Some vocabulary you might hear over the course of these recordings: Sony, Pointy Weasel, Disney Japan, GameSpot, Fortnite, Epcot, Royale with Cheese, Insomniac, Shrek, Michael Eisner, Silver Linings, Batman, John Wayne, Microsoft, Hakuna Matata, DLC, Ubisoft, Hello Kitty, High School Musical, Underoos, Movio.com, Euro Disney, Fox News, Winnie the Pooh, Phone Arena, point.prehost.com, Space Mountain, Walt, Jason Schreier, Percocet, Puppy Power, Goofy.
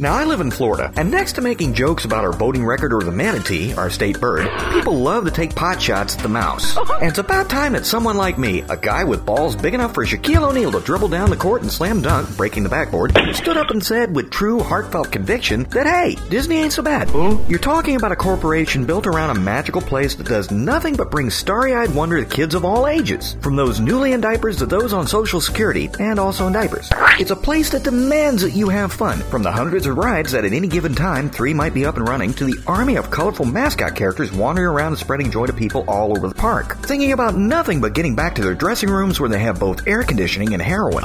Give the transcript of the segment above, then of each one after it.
Now, I live in Florida, and next to making jokes about our boating record or the manatee, our state bird, people love to take pot shots at the mouse. And it's about time that someone like me, a guy with balls big enough for Shaquille O'Neal to dribble down the court and slam dunk, breaking the backboard, stood up and said with true, heartfelt conviction that, hey, Disney ain't so bad. You're talking about a corporation built around a magical place that does nothing but bring starry-eyed wonder to kids of all ages, from those newly in diapers to those on Social Security, and also in diapers. It's a place that demands that you have fun, from the hundreds rides that at any given time 3 might be up and running to the army of colorful mascot characters wandering around and spreading joy to people all over the park, thinking about nothing but getting back to their dressing rooms where they have both air conditioning and heroin,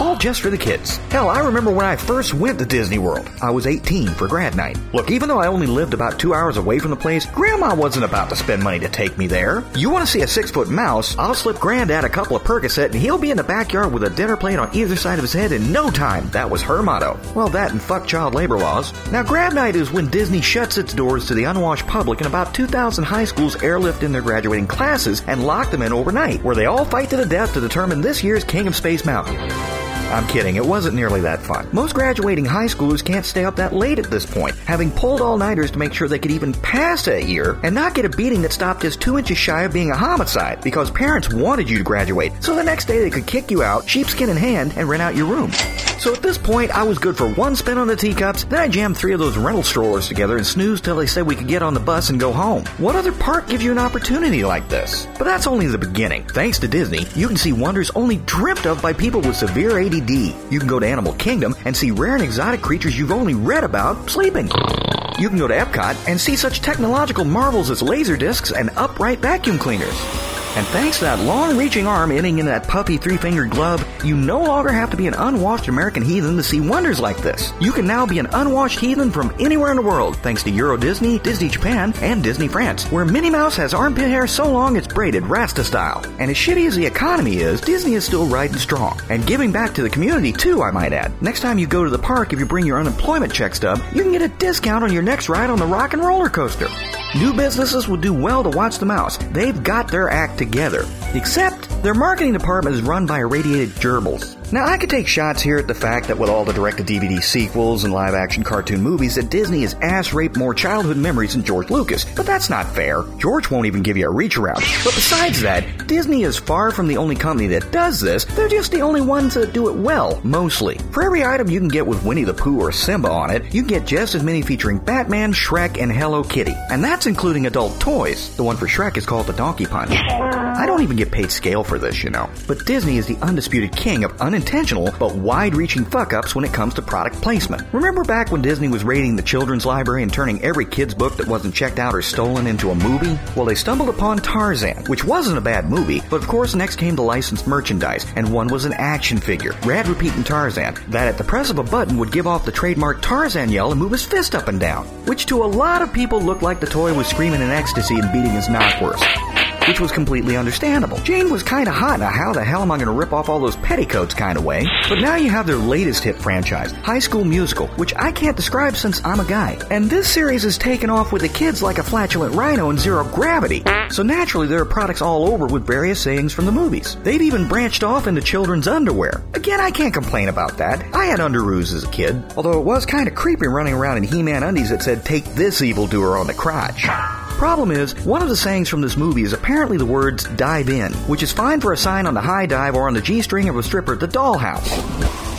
all just for the kids. Hell, I remember when I first went to Disney World. I was 18 for grad night. Look, even though I only lived about 2 hours away from the place, Grandma wasn't about to spend money to take me there. You want to see a 6-foot mouse, I'll slip Granddad a couple of Percocet and he'll be in the backyard with a dinner plate on either side of his head in no time. That was her motto. Well, that and fuck child labor laws. Now, grad night is when Disney shuts its doors to the unwashed public and about 2,000 high schools airlift in their graduating classes and lock them in overnight, where they all fight to the death to determine this year's King of Space Mountain. I'm kidding, it wasn't nearly that fun. Most graduating high schoolers can't stay up that late at this point, having pulled all-nighters to make sure they could even pass that year and not get a beating that stopped just 2 inches shy of being a homicide because parents wanted you to graduate, so the next day they could kick you out, sheepskin in hand, and rent out your room. So at this point, I was good for one spin on the teacups, then I jammed 3 of those rental strollers together and snoozed till they said we could get on the bus and go home. What other park gives you an opportunity like this? But that's only the beginning. Thanks to Disney, you can see wonders only dreamt of by people with severe ADHD. You can go to Animal Kingdom and see rare and exotic creatures you've only read about sleeping. You can go to Epcot and see such technological marvels as laser discs and upright vacuum cleaners. And thanks to that long-reaching arm ending in that puffy 3-fingered glove, you no longer have to be an unwashed American heathen to see wonders like this. You can now be an unwashed heathen from anywhere in the world, thanks to Euro Disney, Disney Japan, and Disney France, where Minnie Mouse has armpit hair so long it's braided Rasta style. And as shitty as the economy is, Disney is still riding strong. And giving back to the community, too, I might add. Next time you go to the park, if you bring your unemployment check stub, you can get a discount on your next ride on the Rock 'n' Roller Coaster. New businesses would do well to watch the mouse. They've got their act together. Except their marketing department is run by irradiated gerbils. Now, I could take shots here at the fact that with all the direct-to-DVD sequels and live-action cartoon movies that Disney has ass-raped more childhood memories than George Lucas, but that's not fair. George won't even give you a reach-around. But besides that, Disney is far from the only company that does this. They're just the only ones that do it well, mostly. For every item you can get with Winnie the Pooh or Simba on it, you can get just as many featuring Batman, Shrek, and Hello Kitty. And that's including adult toys. The one for Shrek is called the Donkey Punch. I don't even get paid scale for this, you know. But Disney is the undisputed king of unintentional but wide-reaching fuck-ups when it comes to product placement. Remember back when Disney was raiding the children's library and turning every kid's book that wasn't checked out or stolen into a movie? Well, they stumbled upon Tarzan, which wasn't a bad movie, but of course next came the licensed merchandise, and one was an action figure, Rad Repeating Tarzan, that at the press of a button would give off the trademark Tarzan yell and move his fist up and down, which to a lot of people looked like the toy was screaming in ecstasy and beating his knockwurst, which was completely understandable. Jane was kind of hot in a how the hell am I going to rip off all those petticoats kind of way. But now you have their latest hit franchise, High School Musical, which I can't describe since I'm a guy. And this series has taken off with the kids like a flatulent rhino in Zero Gravity. So naturally there are products all over with various sayings from the movies. They've even branched off into children's underwear. Again, I can't complain about that. I had underoos as a kid, although it was kind of creepy running around in He-Man undies that said, "Take this evildoer on the crotch." Problem is, one of the sayings from this movie is apparently the words "dive in," which is fine for a sign on the high dive or on the G-string of a stripper at the dollhouse.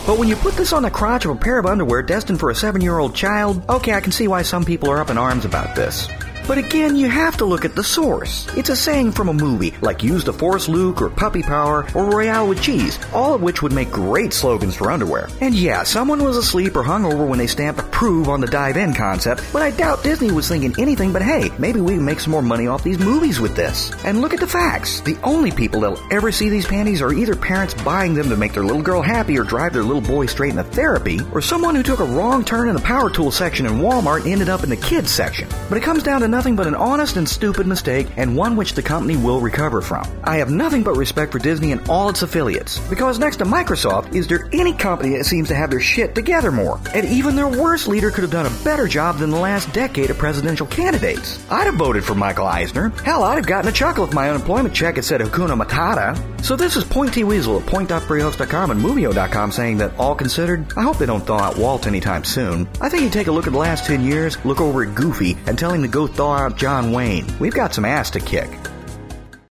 But when you put this on the crotch of a pair of underwear destined for a 7-year-old child, okay, I can see why some people are up in arms about this. But again, you have to look at the source. It's a saying from a movie, like Use the Force Luke or Puppy Power or Royale with Cheese, all of which would make great slogans for underwear. And yeah, someone was asleep or hungover when they stamped approve on the dive-in concept, but I doubt Disney was thinking anything but, hey, maybe we can make some more money off these movies with this. And look at the facts. The only people that'll ever see these panties are either parents buying them to make their little girl happy or drive their little boy straight into therapy, or someone who took a wrong turn in the power tool section in Walmart and ended up in the kids section. But it comes down to nothing but an honest and stupid mistake, and one which the company will recover from. I have nothing but respect for Disney and all its affiliates, because next to Microsoft, is there any company that seems to have their shit together more? And even their worst leader could have done a better job than the last decade of presidential candidates. I'd have voted for Michael Eisner. Hell, I'd have gotten a chuckle if my unemployment check had said Hakuna Matata. So this is Pointy Weasel at point.prehost.com and Movio.com saying that, all considered, I hope they don't thaw out Walt anytime soon. I think you take a look at the last 10 years, look over at Goofy, and tell him to go thaw out John Wayne. We've got some ass to kick.